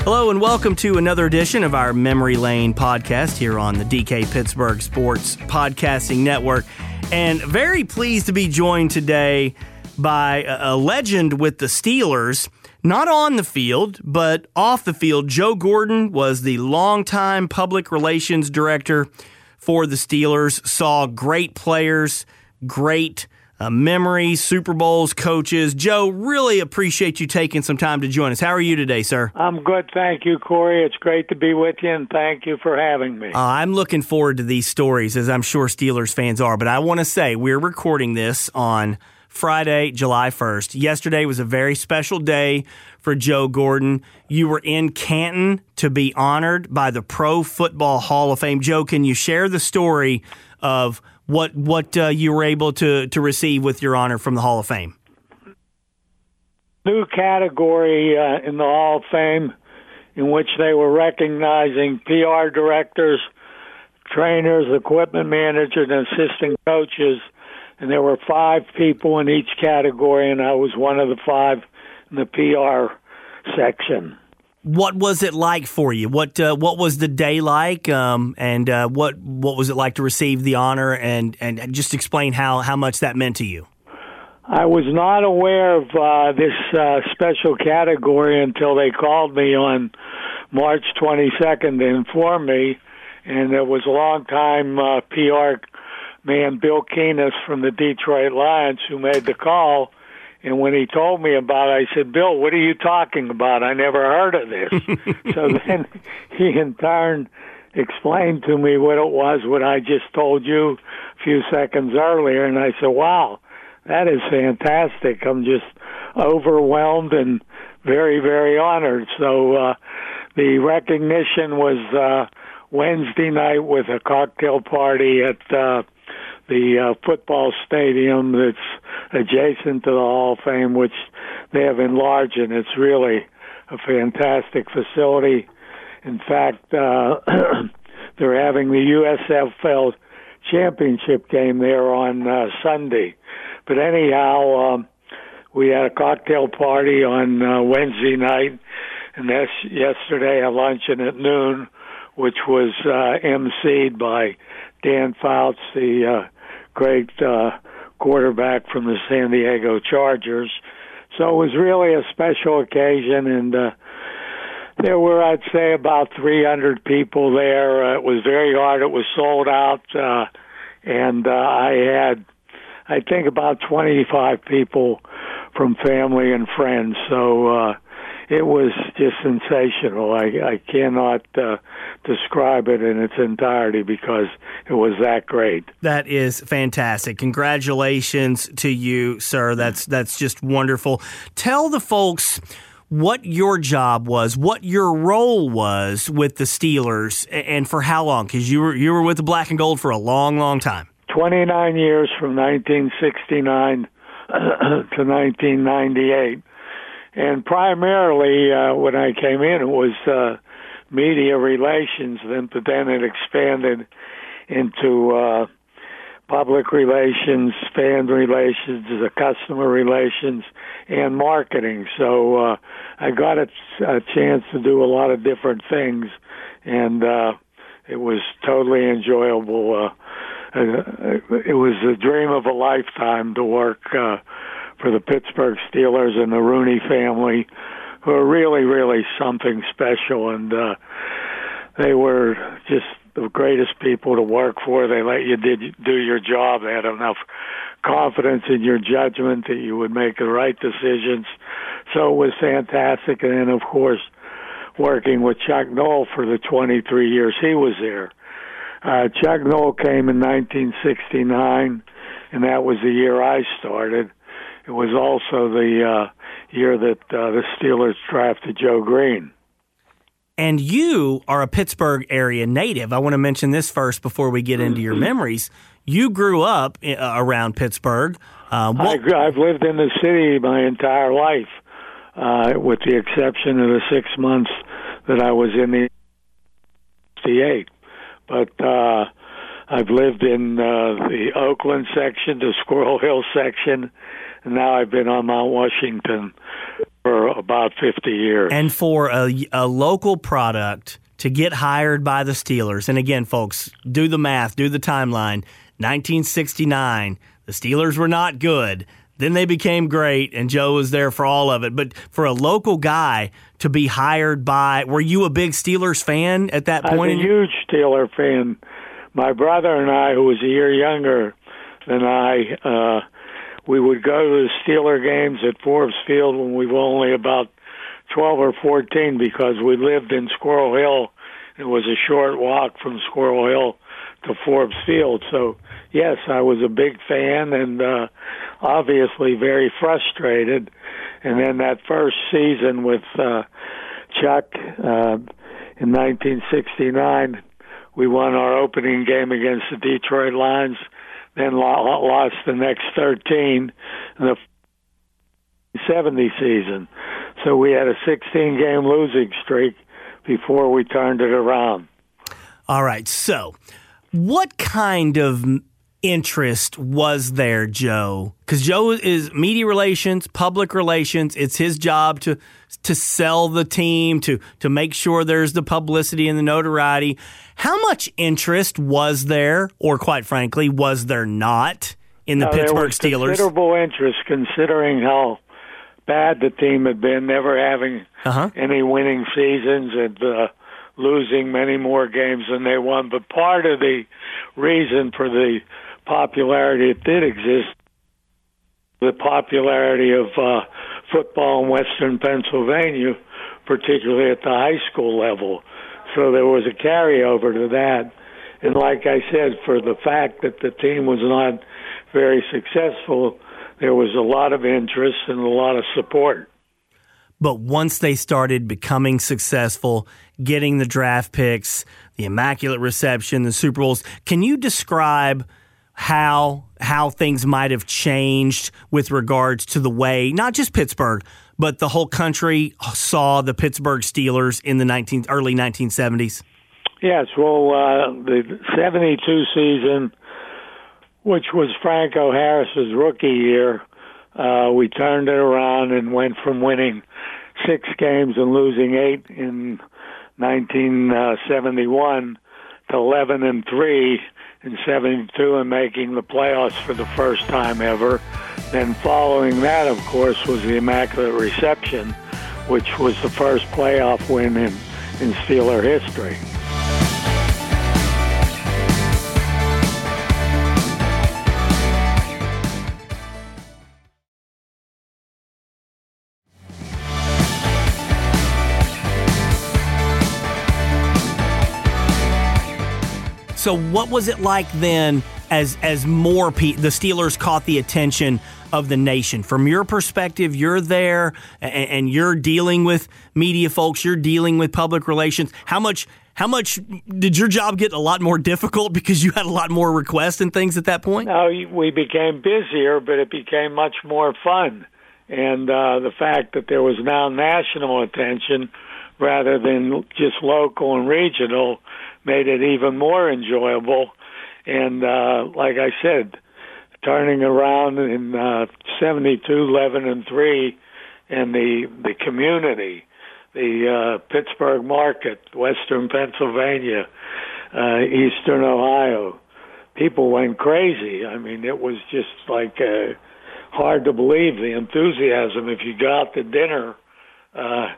Hello and welcome to another edition of our Memory Lane podcast here on the DK Pittsburgh Sports Podcasting Network. And very pleased to be joined today by a legend with the Steelers, not on the field, but off the field. Joe Gordon was the longtime public relations director for the Steelers, saw great players, great memories, Super Bowls, coaches. Joe, really appreciate you taking some time to join us. How are you today, sir? I'm good. Thank you, Corey. It's great to be with you, and thank you for having me. I'm looking forward to these stories, as I'm sure Steelers fans are, but I want to say we're recording this on Friday, July 1st. Yesterday was a very special day for Joe Gordon. You were in Canton to be honored by the Pro Football Hall of Fame. Joe, can you share the story of what you were able to receive with your honor from the Hall of Fame? New category in the Hall of Fame in which they were recognizing PR directors, trainers, equipment managers, and assistant coaches. And there were 5 people in each category, and I was one of the 5 in the PR section. What was it like for you? What was the day like? And what was it like to receive the honor? And just explain how much that meant to you. I was not aware of this special category until they called me on March 22nd to inform me. And it was a longtime PR man, Bill Keenis from the Detroit Lions, who made the call. And when he told me about it, I said, Bill, what are you talking about? I never heard of this. So then he, in turn, explained to me what it was, what I just told you a few seconds earlier. And I said, wow, that is fantastic. I'm just overwhelmed and very, very honored. So the recognition was Wednesday night with a cocktail party at the football stadium that's adjacent to the Hall of Fame, which they have enlarged, and it's really a fantastic facility. In fact, they're having the USFL Championship game there on Sunday. But anyhow, we had a cocktail party on Wednesday night, and that's yesterday a luncheon at noon, which was emceed by Dan Fouts, the great quarterback from the San Diego Chargers. So it was really a special occasion, and there were, I'd say, about 300 people there. It was very hard. It was sold out, and I had, I think, about 25 people from family and friends. So it was just sensational. I cannot describe it in its entirety because it was that great. That is fantastic. Congratulations to you, sir. That's just wonderful. Tell the folks what your job was, what your role was with the Steelers, and for how long? Because you were with the Black and Gold for a long, long time. 29 years, from 1969 to 1998. And primarily, when I came in, it was media relations, then it expanded into public relations, fan relations, the customer relations, and marketing. So I got a chance to do a lot of different things, and it was totally enjoyable. It was a dream of a lifetime to work for the Pittsburgh Steelers and the Rooney family, who are really, really something special. And they were just the greatest people to work for. They let you do your job. They had enough confidence in your judgment that you would make the right decisions. So it was fantastic. And then, of course, working with Chuck Noll for the 23 years he was there. Chuck Noll came in 1969, and that was the year I started. It was also the year that the Steelers drafted Joe Greene. And you are a Pittsburgh area native. I want to mention this first before we get into your memories. You grew up around Pittsburgh. I've lived in the city my entire life, with the exception of the 6 months that I was in the 68. But I've lived in the Oakland section, the Squirrel Hill section, and now I've been on Mount Washington for about 50 years. And for a local product to get hired by the Steelers, and again, folks, do the math, do the timeline. 1969, the Steelers were not good. Then they became great, and Joe was there for all of it. But for a local guy to be hired by, were you a big Steelers fan at that point? I'm a huge Steelers fan. My brother and I, who was a year younger than I, we would go to the Steeler games at Forbes Field when we were only about 12 or 14 because we lived in Squirrel Hill. It was a short walk from Squirrel Hill to Forbes Field. So, yes, I was a big fan and obviously very frustrated. And then that first season with Chuck in 1969, we won our opening game against the Detroit Lions, then lost the next 13 in the 70 season. So we had a 16-game losing streak before we turned it around. All right, so what kind of interest was there, Joe? Because Joe is media relations, public relations. It's his job to sell the team, to make sure there's the publicity and the notoriety. How much interest was there, or quite frankly, was there not in the Pittsburgh Steelers? There was considerable interest considering how bad the team had been, never having any winning seasons and losing many more games than they won. But part of the reason for the popularity it did exist, the popularity of football in Western Pennsylvania, particularly at the high school level. So there was a carryover to that. And like I said, for the fact that the team was not very successful, there was a lot of interest and a lot of support. But once they started becoming successful, getting the draft picks, the Immaculate Reception, the Super Bowls, can you describe how things might have changed with regards to the way, not just Pittsburgh, but the whole country saw the Pittsburgh Steelers in the early 1970s? Yes, well, the 72 season, which was Franco Harris's rookie year, we turned it around and went from winning 6 games and losing 8 in 1971 to 11-3 in 72 and making the playoffs for the first time ever. Then following that, of course, was the Immaculate Reception, which was the first playoff win in Steeler history. So what was it like then as more the Steelers caught the attention of the nation? From your perspective, you're there and you're dealing with media folks, you're dealing with public relations. How much did your job get a lot more difficult because you had a lot more requests and things at that point? No, we became busier, but it became much more fun. And the fact that there was now national attention rather than just local and regional made it even more enjoyable. And like I said, turning around in 72, 11 and 3, and the community, the Pittsburgh market, western Pennsylvania, eastern Ohio, people went crazy. I mean, it was just like hard to believe the enthusiasm. If you go out to dinner at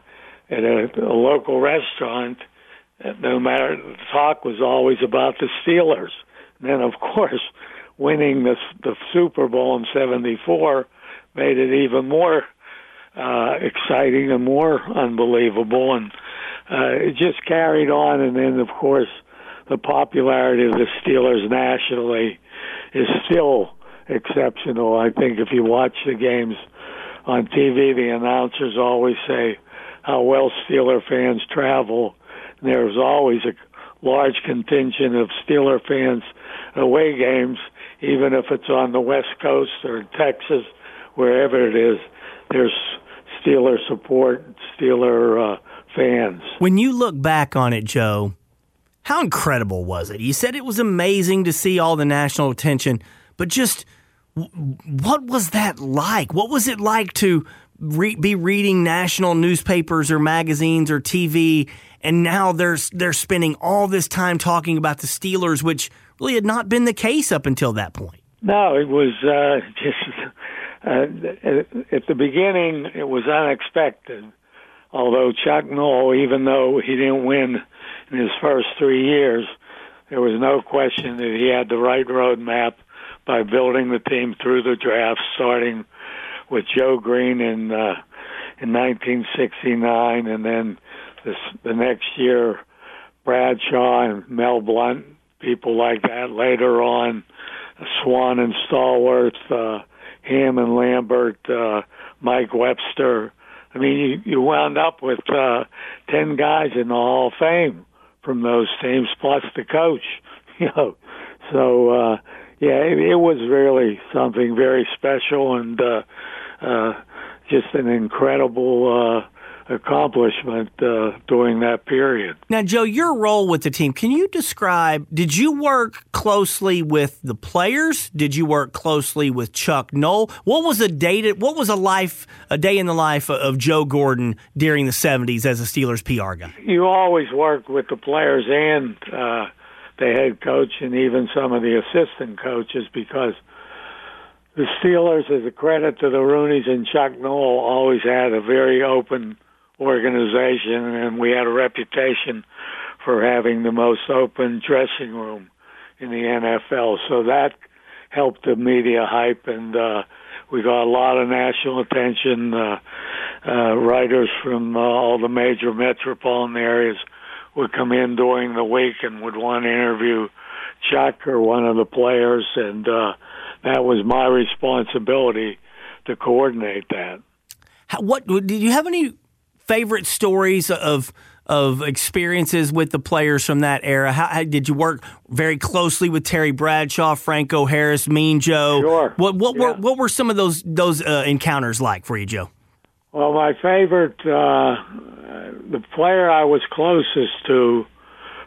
a local restaurant, no matter, the talk was always about the Steelers. And then, of course, winning the Super Bowl in 74 made it even more exciting and more unbelievable. And it just carried on. And then, of course, the popularity of the Steelers nationally is still exceptional. I think if you watch the games on TV, the announcers always say how well Steeler fans travel. And there's always a large contingent of Steeler fans away games, even if it's on the West Coast or in Texas, wherever it is, there's Steeler support, Steeler fans. When you look back on it, Joe, how incredible was it? You said it was amazing to see all the national attention, but just what was that like? What was it like to be reading national newspapers or magazines or TV, and now they're spending all this time talking about the Steelers, which really had not been the case up until that point? No, it was just at the beginning, it was unexpected. Although Chuck Noll, even though he didn't win in his first 3 years, there was no question that he had the right roadmap by building the team through the draft, starting with Joe Greene in 1969, and then the next year, Bradshaw and Mel Blount, people like that. Later on, Swann and Stallworth, Ham and Lambert, Mike Webster. I mean, you wound up with 10 guys in the Hall of Fame from those teams, plus the coach. You know, so yeah, it was really something very special, and just an incredible accomplishment during that period. Now, Joe, your role with the team, can you describe, did you work closely with the players? Did you work closely with Chuck Noll? What was a day in the life of Joe Gordon during the 70s as a Steelers PR guy? You always work with the players and the head coach and even some of the assistant coaches, because the Steelers, as a credit to the Rooneys and Chuck Noll, always had a very open organization, and we had a reputation for having the most open dressing room in the NFL. So that helped the media hype, and we got a lot of national attention. Writers from all the major metropolitan areas would come in during the week and would want to interview Chuck or one of the players, and that was my responsibility to coordinate that. What did you have any favorite stories of experiences with the players from that era? How did you work very closely with Terry Bradshaw, Franco Harris, Mean Joe? Sure. What were some of those encounters like for you, Joe? Well, my favorite, the player I was closest to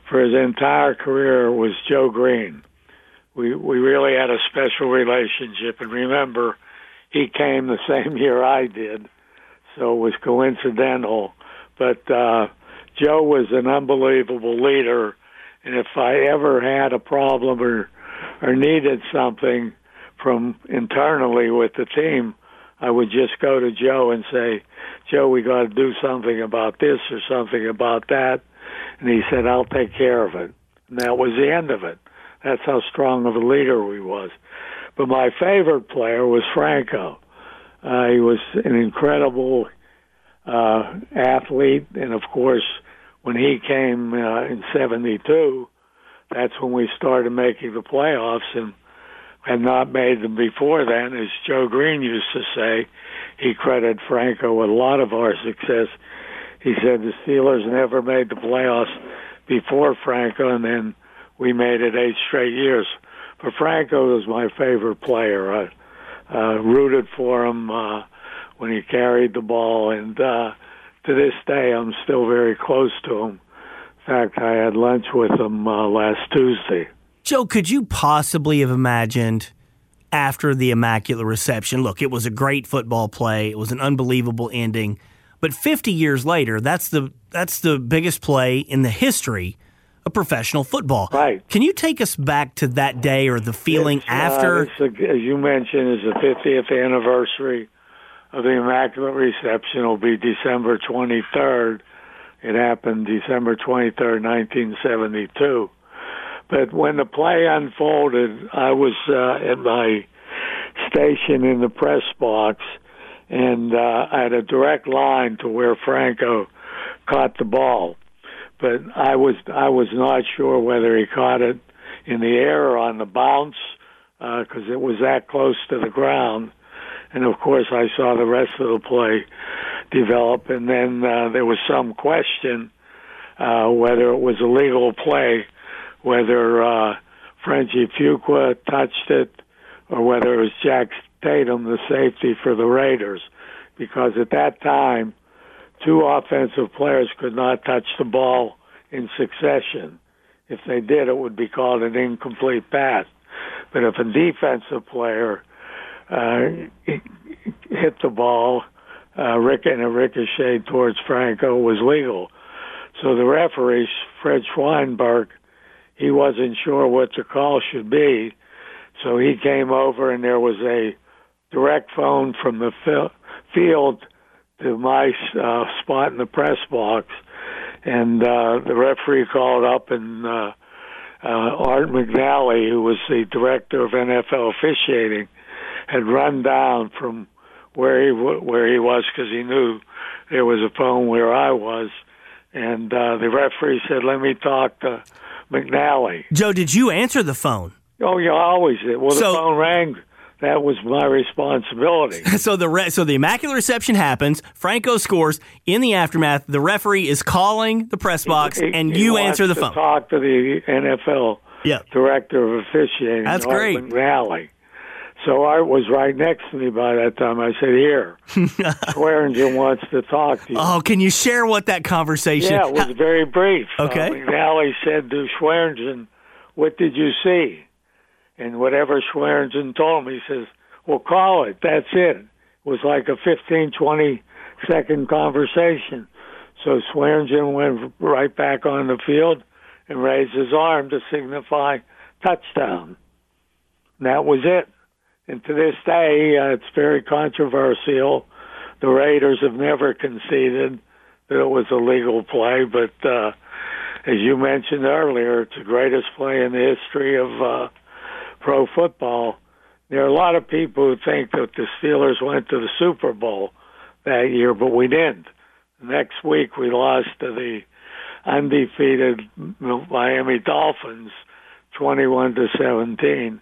for his entire career was Joe Greene. We really had a special relationship, and remember, he came the same year I did. So it was coincidental, but Joe was an unbelievable leader, and if I ever had a problem or needed something from internally with the team, I would just go to Joe and say, "Joe, we got to do something about this or something about that," and he said, "I'll take care of it," and that was the end of it. That's how strong of a leader he was. But my favorite player was Franco. He was an incredible athlete, and of course, when he came in 72, that's when we started making the playoffs and had not made them before then. As Joe Greene used to say, he credited Franco with a lot of our success. He said the Steelers never made the playoffs before Franco, and then we made it 8 straight years. But Franco was my favorite player. I rooted for him when he carried the ball, and to this day I'm still very close to him. In fact, I had lunch with him last Tuesday. Joe, could you possibly have imagined after the Immaculate Reception? Look, it was a great football play. It was an unbelievable ending. But 50 years later, that's the biggest play in the history of professional football. Right. Can you take us back to that day or the feeling after? As you mentioned, is the 50th anniversary of the Immaculate Reception. Will be December 23rd. It happened December 23rd, 1972. But when the play unfolded, I was at my station in the press box, and I had a direct line to where Franco caught the ball, but I was not sure whether he caught it in the air or on the bounce because it was that close to the ground. And of course, I saw the rest of the play develop, and then there was some question whether it was a legal play, whether Frenchie Fuqua touched it, or whether it was Jack Tatum, the safety for the Raiders, because at that time, two offensive players could not touch the ball in succession. If they did, it would be called an incomplete pass. But if a defensive player hit the ball and it ricocheted towards Franco, was legal. So the referee, Fred Swearingen, he wasn't sure what the call should be, so he came over, and there was a direct phone from the field to my spot in the press box, and the referee called up, and Art McNally, who was the director of NFL officiating, had run down from where he was because he knew there was a phone where I was, and the referee said, "Let me talk to McNally." Joe, did you answer the phone? Oh, you always did. Well, the phone rang. That was my responsibility. So the Immaculate Reception happens. Franco scores. In the aftermath, the referee is calling the press box, and you answer the phone. To talk to the NFL director of officiating. That's great. McNally. So Art was right next to me by that time. I said, "Here, Swearingen wants to talk to you." Oh, can you share what that conversation? Yeah, it was very brief. Okay. McNally said to Swearingen, "What did you see?" And whatever Swearingen told me, he says, "Well, call it. That's it." It was like a 15, 20-second conversation. So Swearingen went right back on the field and raised his arm to signify touchdown. And that was it. And to this day, it's very controversial. The Raiders have never conceded that it was a legal play, but as you mentioned earlier, it's the greatest play in the history of pro football. There are a lot of people who think that the Steelers went to the Super Bowl that year, but we didn't. Next week, we lost to the undefeated Miami Dolphins 21-17.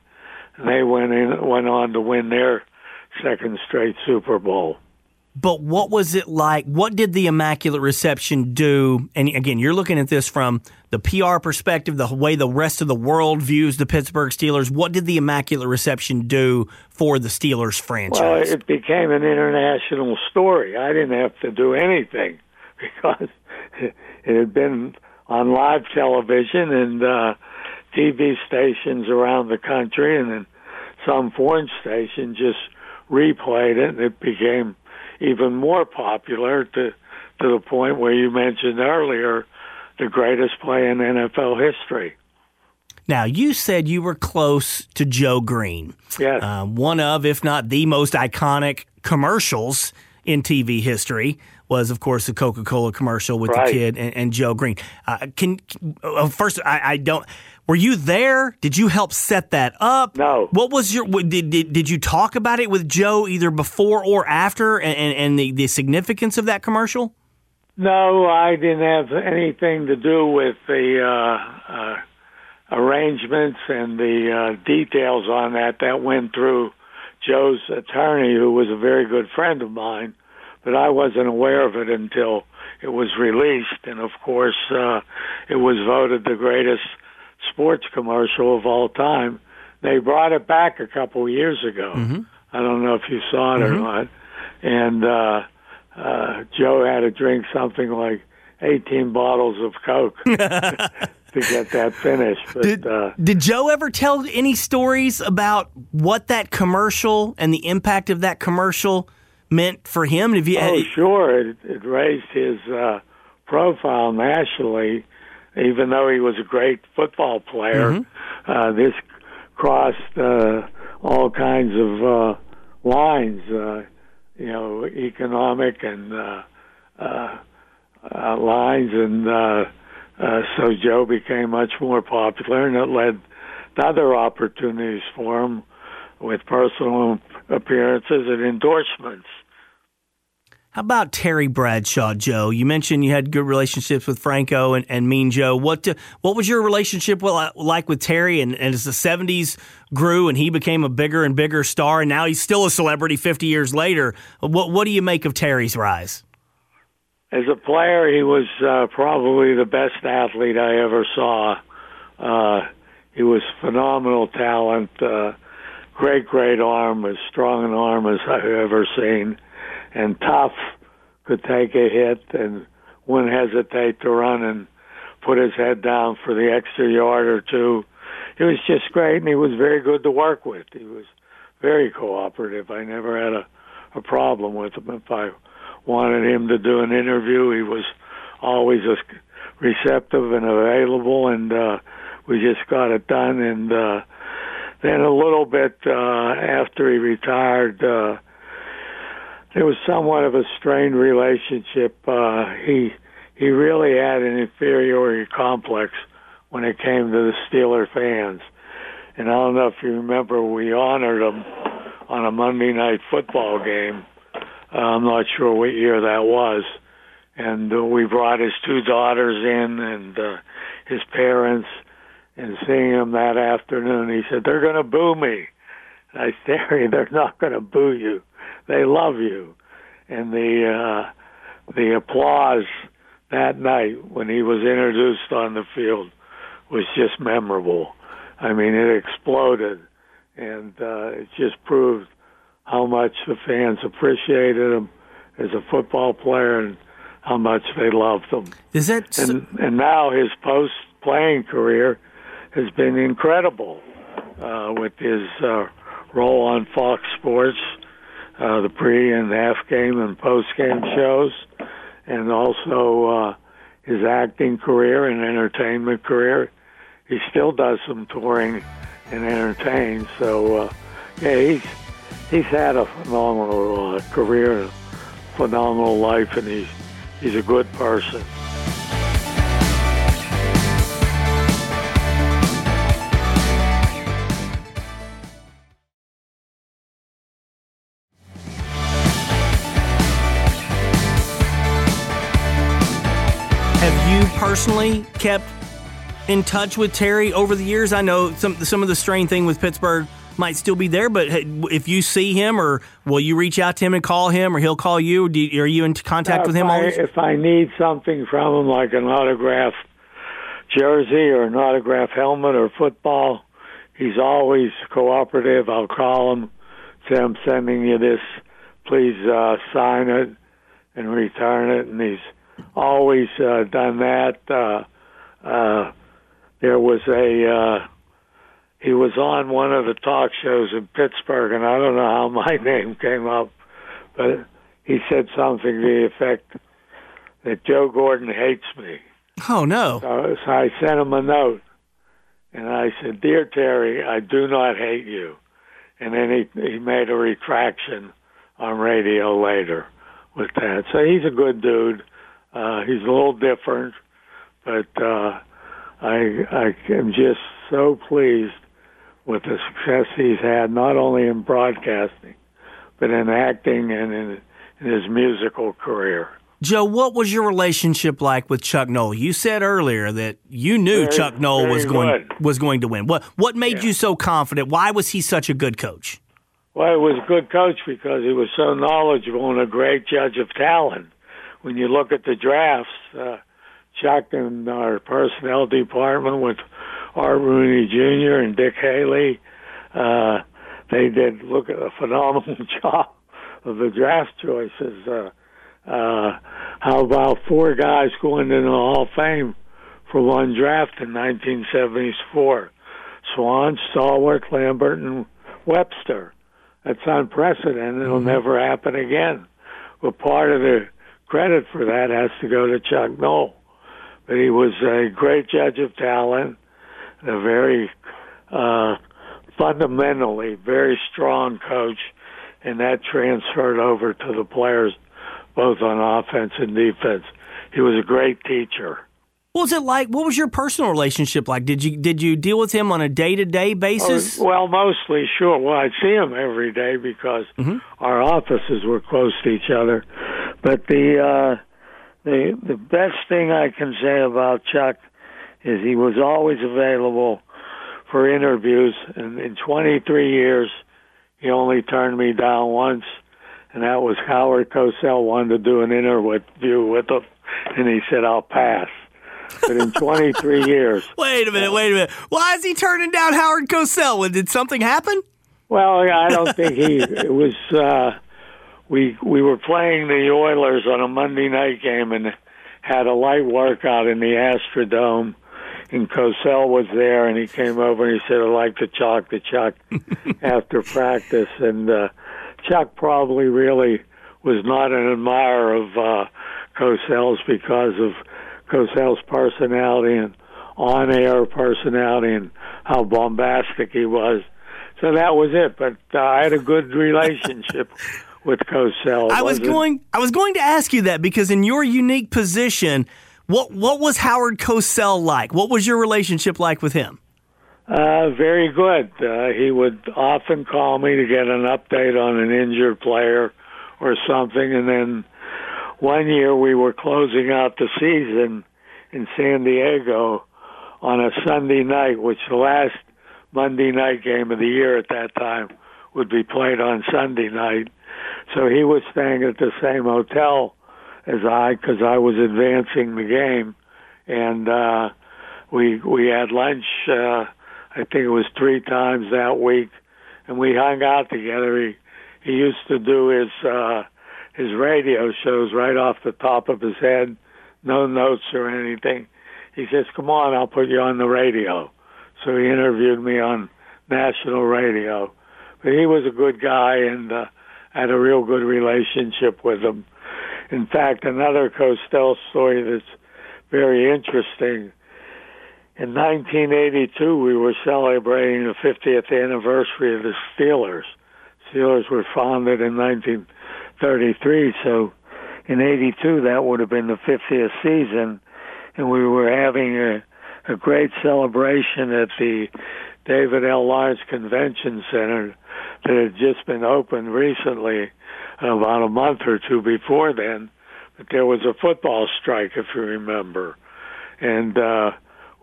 They went on to win their second straight Super Bowl. But what was it like? What did the Immaculate Reception do? And again, you're looking at this from the PR perspective, the way the rest of the world views the Pittsburgh Steelers. What did the Immaculate Reception do for the Steelers franchise? Well, it became an international story. I didn't have to do anything because it had been on live television and TV stations around the country, and then some foreign station just replayed it, and it became even more popular to the point where you mentioned earlier the greatest play in NFL history. Now, you said you were close to Joe Greene. Yes. One of, if not the most iconic commercials in TV history was, of course, the Coca-Cola commercial with the kid and Joe Greene. Were you there? Did you help set that up? No. What was did you talk about it with Joe either before or after and the significance of that commercial? No, I didn't have anything to do with the arrangements and the details on that. That went through Joe's attorney, who was a very good friend of mine, but I wasn't aware of it until it was released. And, of course, it was voted the greatest sports commercial of all time. They brought it back a couple years ago. Mm-hmm. I don't know if you saw it or not. And Joe had to drink something like 18 bottles of Coke to get that finished. But, did Joe ever tell any stories about what that commercial and the impact of that commercial meant for him? Have you sure. It raised his profile nationally, even though he was a great football player. Mm-hmm. This crossed all kinds of lines, economic and lines, and so Joe became much more popular, and it led to other opportunities for him with personal appearances and endorsements. How about Terry Bradshaw, Joe? You mentioned you had good relationships with Franco and Mean Joe. What was your relationship like with Terry? And as the 70s grew and he became a bigger and bigger star, and now he's still a celebrity 50 years later, what do you make of Terry's rise? As a player, he was probably the best athlete I ever saw. He was phenomenal talent, great arm, as strong an arm as I've ever seen. And tough, could take a hit and wouldn't hesitate to run and put his head down for the extra yard or two. It was just great, and he was very good to work with. He was very cooperative. I never had a problem with him. If I wanted him to do an interview, he was always receptive and available, and we just got it done. And then a little bit after he retired, it was somewhat of a strained relationship. He really had an inferiority complex when it came to the Steeler fans. And I don't know if you remember, we honored him on a Monday night football game. I'm not sure what year that was. And we brought his two daughters in and his parents. And seeing him that afternoon, he said, "They're going to boo me." And I said, "Terry, they're not going to boo you. They love you." And the applause that night when he was introduced on the field was just memorable. I mean, it exploded, and it just proved how much the fans appreciated him as a football player and how much they loved him. Is that and now his post-playing career has been incredible with his role on Fox Sports, the pre- and half-game and post-game shows, and also his acting career and entertainment career. He still does some touring and entertains. So, he's had a phenomenal career, a phenomenal life, and he's a good person. Personally kept in touch with Terry over the years? I know some of the strain thing with Pittsburgh might still be there, but if you see him, or will you reach out to him and call him, or he'll call you? Are you in contact with him always? If I need something from him, like an autographed jersey or an autographed helmet or football, he's always cooperative. I'll call him, say, "I'm sending you this. Please sign it and return it." And he's always done that. There was he was on one of the talk shows in Pittsburgh, and I don't know how my name came up, but he said something to the effect that Joe Gordon hates me. Oh, no. So I sent him a note, and I said, "Dear Terry, I do not hate you." And then he made a retraction on radio later with that. So he's a good dude. He's a little different, but I am just so pleased with the success he's had, not only in broadcasting, but in acting and in his musical career. Joe, what was your relationship like with Chuck Noll? You said earlier that you knew Chuck Noll was going to win. What made you so confident? Why was he such a good coach? Well, he was a good coach because he was so knowledgeable and a great judge of talent. When you look at the drafts, Chuck and our personnel department with Art Rooney Jr. and Dick Haley, they did look at a phenomenal job of the draft choices. How about four guys going into the Hall of Fame for one draft in 1974. Swann, Stallworth, Lambert, and Webster. That's unprecedented. It'll never happen again. Well, part of the credit for that has to go to Chuck Noll. But he was a great judge of talent, and a very fundamentally very strong coach, and that transferred over to the players both on offense and defense. He was a great teacher. What was it like? What was your personal relationship like? Did you deal with him on a day-to-day basis? Oh, well, mostly, sure. Well, I'd see him every day because our offices were close to each other. But the best thing I can say about Chuck is he was always available for interviews. And in 23 years, he only turned me down once, and that was Howard Cosell wanted to do an interview with him, and he said, I'll pass. But in 23 years... Wait a minute. Why is he turning down Howard Cosell? Did something happen? Well, I don't think he... It was... We were playing the Oilers on a Monday night game and had a light workout in the Astrodome, and Cosell was there, and he came over and he said, I'd like to talk to Chuck after practice. And Chuck probably really was not an admirer of Cosell's because of Cosell's personality and on-air personality and how bombastic he was. So that was it. But I had a good relationship with Cosell. I was going to ask you that because in your unique position, what was Howard Cosell like? What was your relationship like with him? Very good. He would often call me to get an update on an injured player or something, and then one year we were closing out the season in San Diego on a Sunday night, which the last Monday night game of the year at that time would be played on Sunday night. So he was staying at the same hotel as I because I was advancing the game. And we had lunch, I think it was 3 times that week, and we hung out together. He used to do his radio shows right off the top of his head, no notes or anything. He says, come on, I'll put you on the radio. So he interviewed me on national radio. But he was a good guy, and I had a real good relationship with him. In fact, another Cosell story that's very interesting. In 1982, we were celebrating the 50th anniversary of the Steelers. Steelers were founded in 1933, so in 82 that would have been the 50th season, and we were having a great celebration at the David L. Lawrence Convention Center that had just been opened recently, about a month or two before then. But there was a football strike, if you remember, and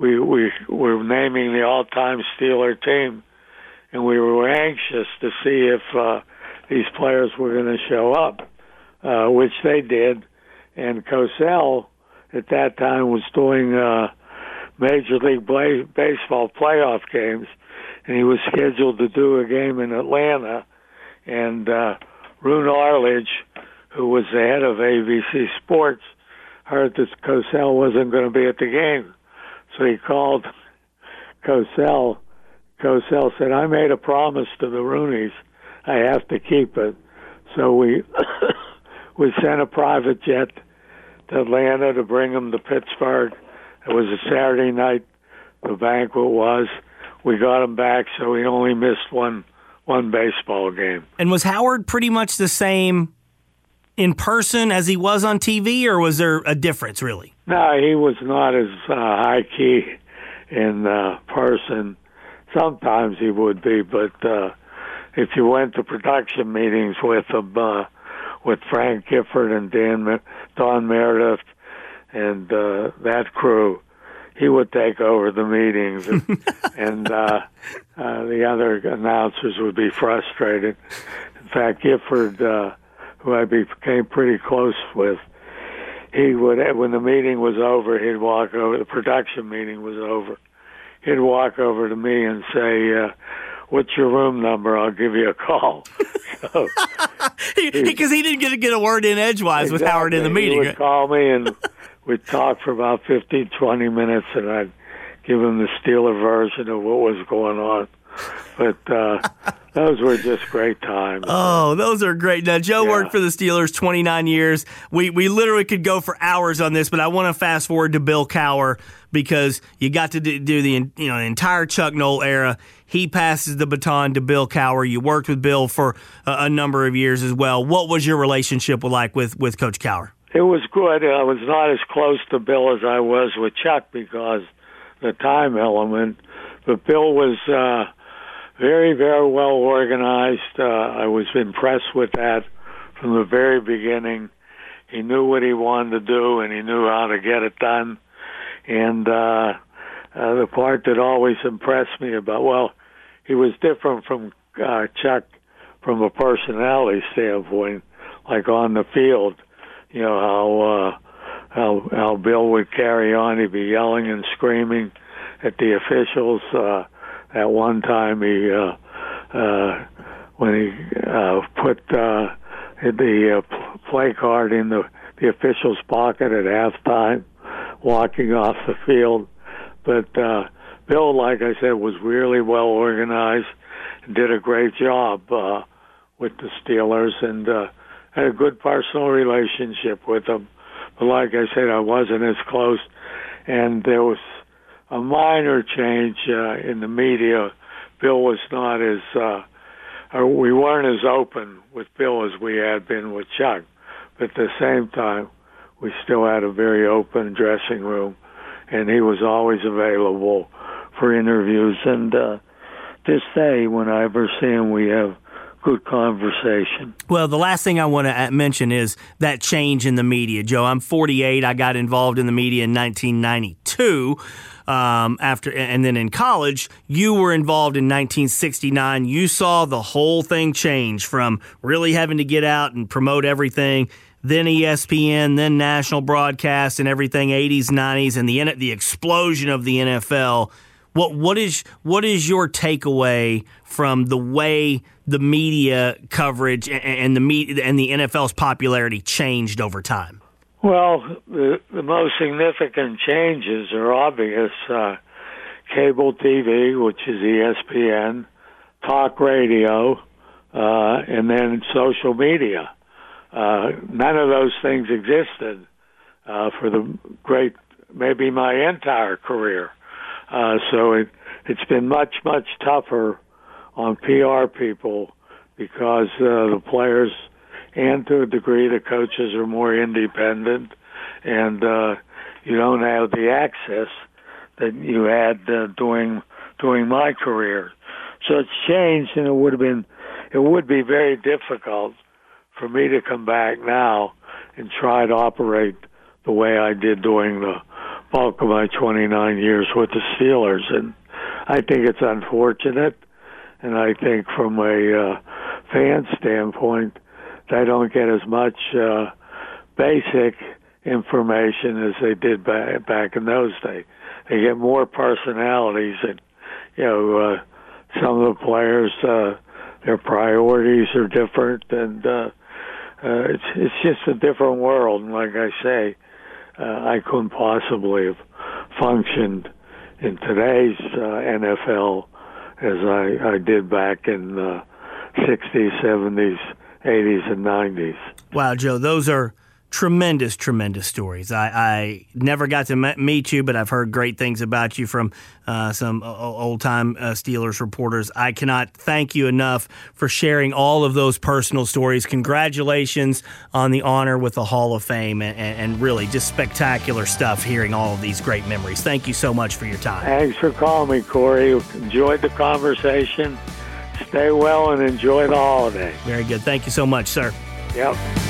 we were naming the all-time Steeler team, and we were anxious to see if these players were going to show up, which they did. And Cosell, at that time, was doing Major League Baseball playoff games, and he was scheduled to do a game in Atlanta. And Roone Arledge, who was the head of ABC Sports, heard that Cosell wasn't going to be at the game. So he called Cosell. Cosell said, I made a promise to the Rooneys. I have to keep it. So we sent a private jet to Atlanta to bring them to Pittsburgh. It was a Saturday night, the banquet was. We got him back, so he only missed one baseball game. And was Howard pretty much the same in person as he was on TV, or was there a difference, really? No, he was not as high-key in person. Sometimes he would be, but if you went to production meetings with him, with Frank Gifford and Don Meredith and that crew, he would take over the meetings, and, and the other announcers would be frustrated. In fact, Gifford, who I became pretty close with, he would, when the meeting was over, he'd walk over, the production meeting was over, he'd walk over to me and say, what's your room number? I'll give you a call. Because he didn't get a word in edgewise with Howard in the meeting. He would call me and We'd talk for about 15, 20 minutes, and I'd give him the Steeler version of what was going on. But those were just great times. Oh, those are great. Now, Joe worked for the Steelers 29 years. We literally could go for hours on this, but I want to fast forward to Bill Cowher because you got to do the entire Chuck Noll era. He passes the baton to Bill Cowher. You worked with Bill for a number of years as well. What was your relationship like with Coach Cowher? It was good. I was not as close to Bill as I was with Chuck because the time element. But Bill was... very, very well organized. I was impressed with that from the very beginning. He knew what he wanted to do, and he knew how to get it done. And the part that always impressed me about, he was different from Chuck from a personality standpoint, like on the field. You know, how Bill would carry on. He'd be yelling and screaming at the officials. At one time, when he put the play card in the official's pocket at halftime, walking off the field. But Bill, like I said, was really well organized and did a great job with the Steelers and had a good personal relationship with them. But like I said, I wasn't as close, and there was a minor change in the media. Bill was not as, we weren't as open with Bill as we had been with Chuck. But at the same time, we still had a very open dressing room, and he was always available for interviews. And this day, when I ever see him, we have good conversation. Well, the last thing I want to mention is that change in the media. Joe, I'm 48. I got involved in the media in 1992. After and then in college, you were involved in 1969. You saw the whole thing change from really having to get out and promote everything, then ESPN, then national broadcast, and everything 80s, 90s, and the explosion of the NFL. What is your takeaway from the way the media coverage and the NFL's popularity changed over time? Well, the most significant changes are obvious. Cable TV, which is ESPN, talk radio, and then social media. None of those things existed for the great, maybe my entire career. So it's been much, much tougher on PR people because the players and to a degree the coaches are more independent and you don't have the access that you had during my career. So it's changed, and it would be very difficult for me to come back now and try to operate the way I did during the bulk of my 29 years with the Steelers. And I think it's unfortunate, and I think from a fan standpoint, they don't get as much basic information as they did back in those days. They get more personalities, and some of the players, their priorities are different, and it's just a different world. And like I say, I couldn't possibly have functioned in today's NFL as I did back in the 60s, 70s, 80s, and 90s. Wow, Joe, those are tremendous, tremendous stories. I never got to meet you, but I've heard great things about you from some old-time Steelers reporters. I cannot thank you enough for sharing all of those personal stories. Congratulations on the honor with the Hall of Fame, and really just spectacular stuff hearing all of these great memories. Thank you so much for your time. Thanks for calling me, Corey. Enjoyed the conversation. Stay well and enjoy the holiday. Very good. Thank you so much, sir. Yep.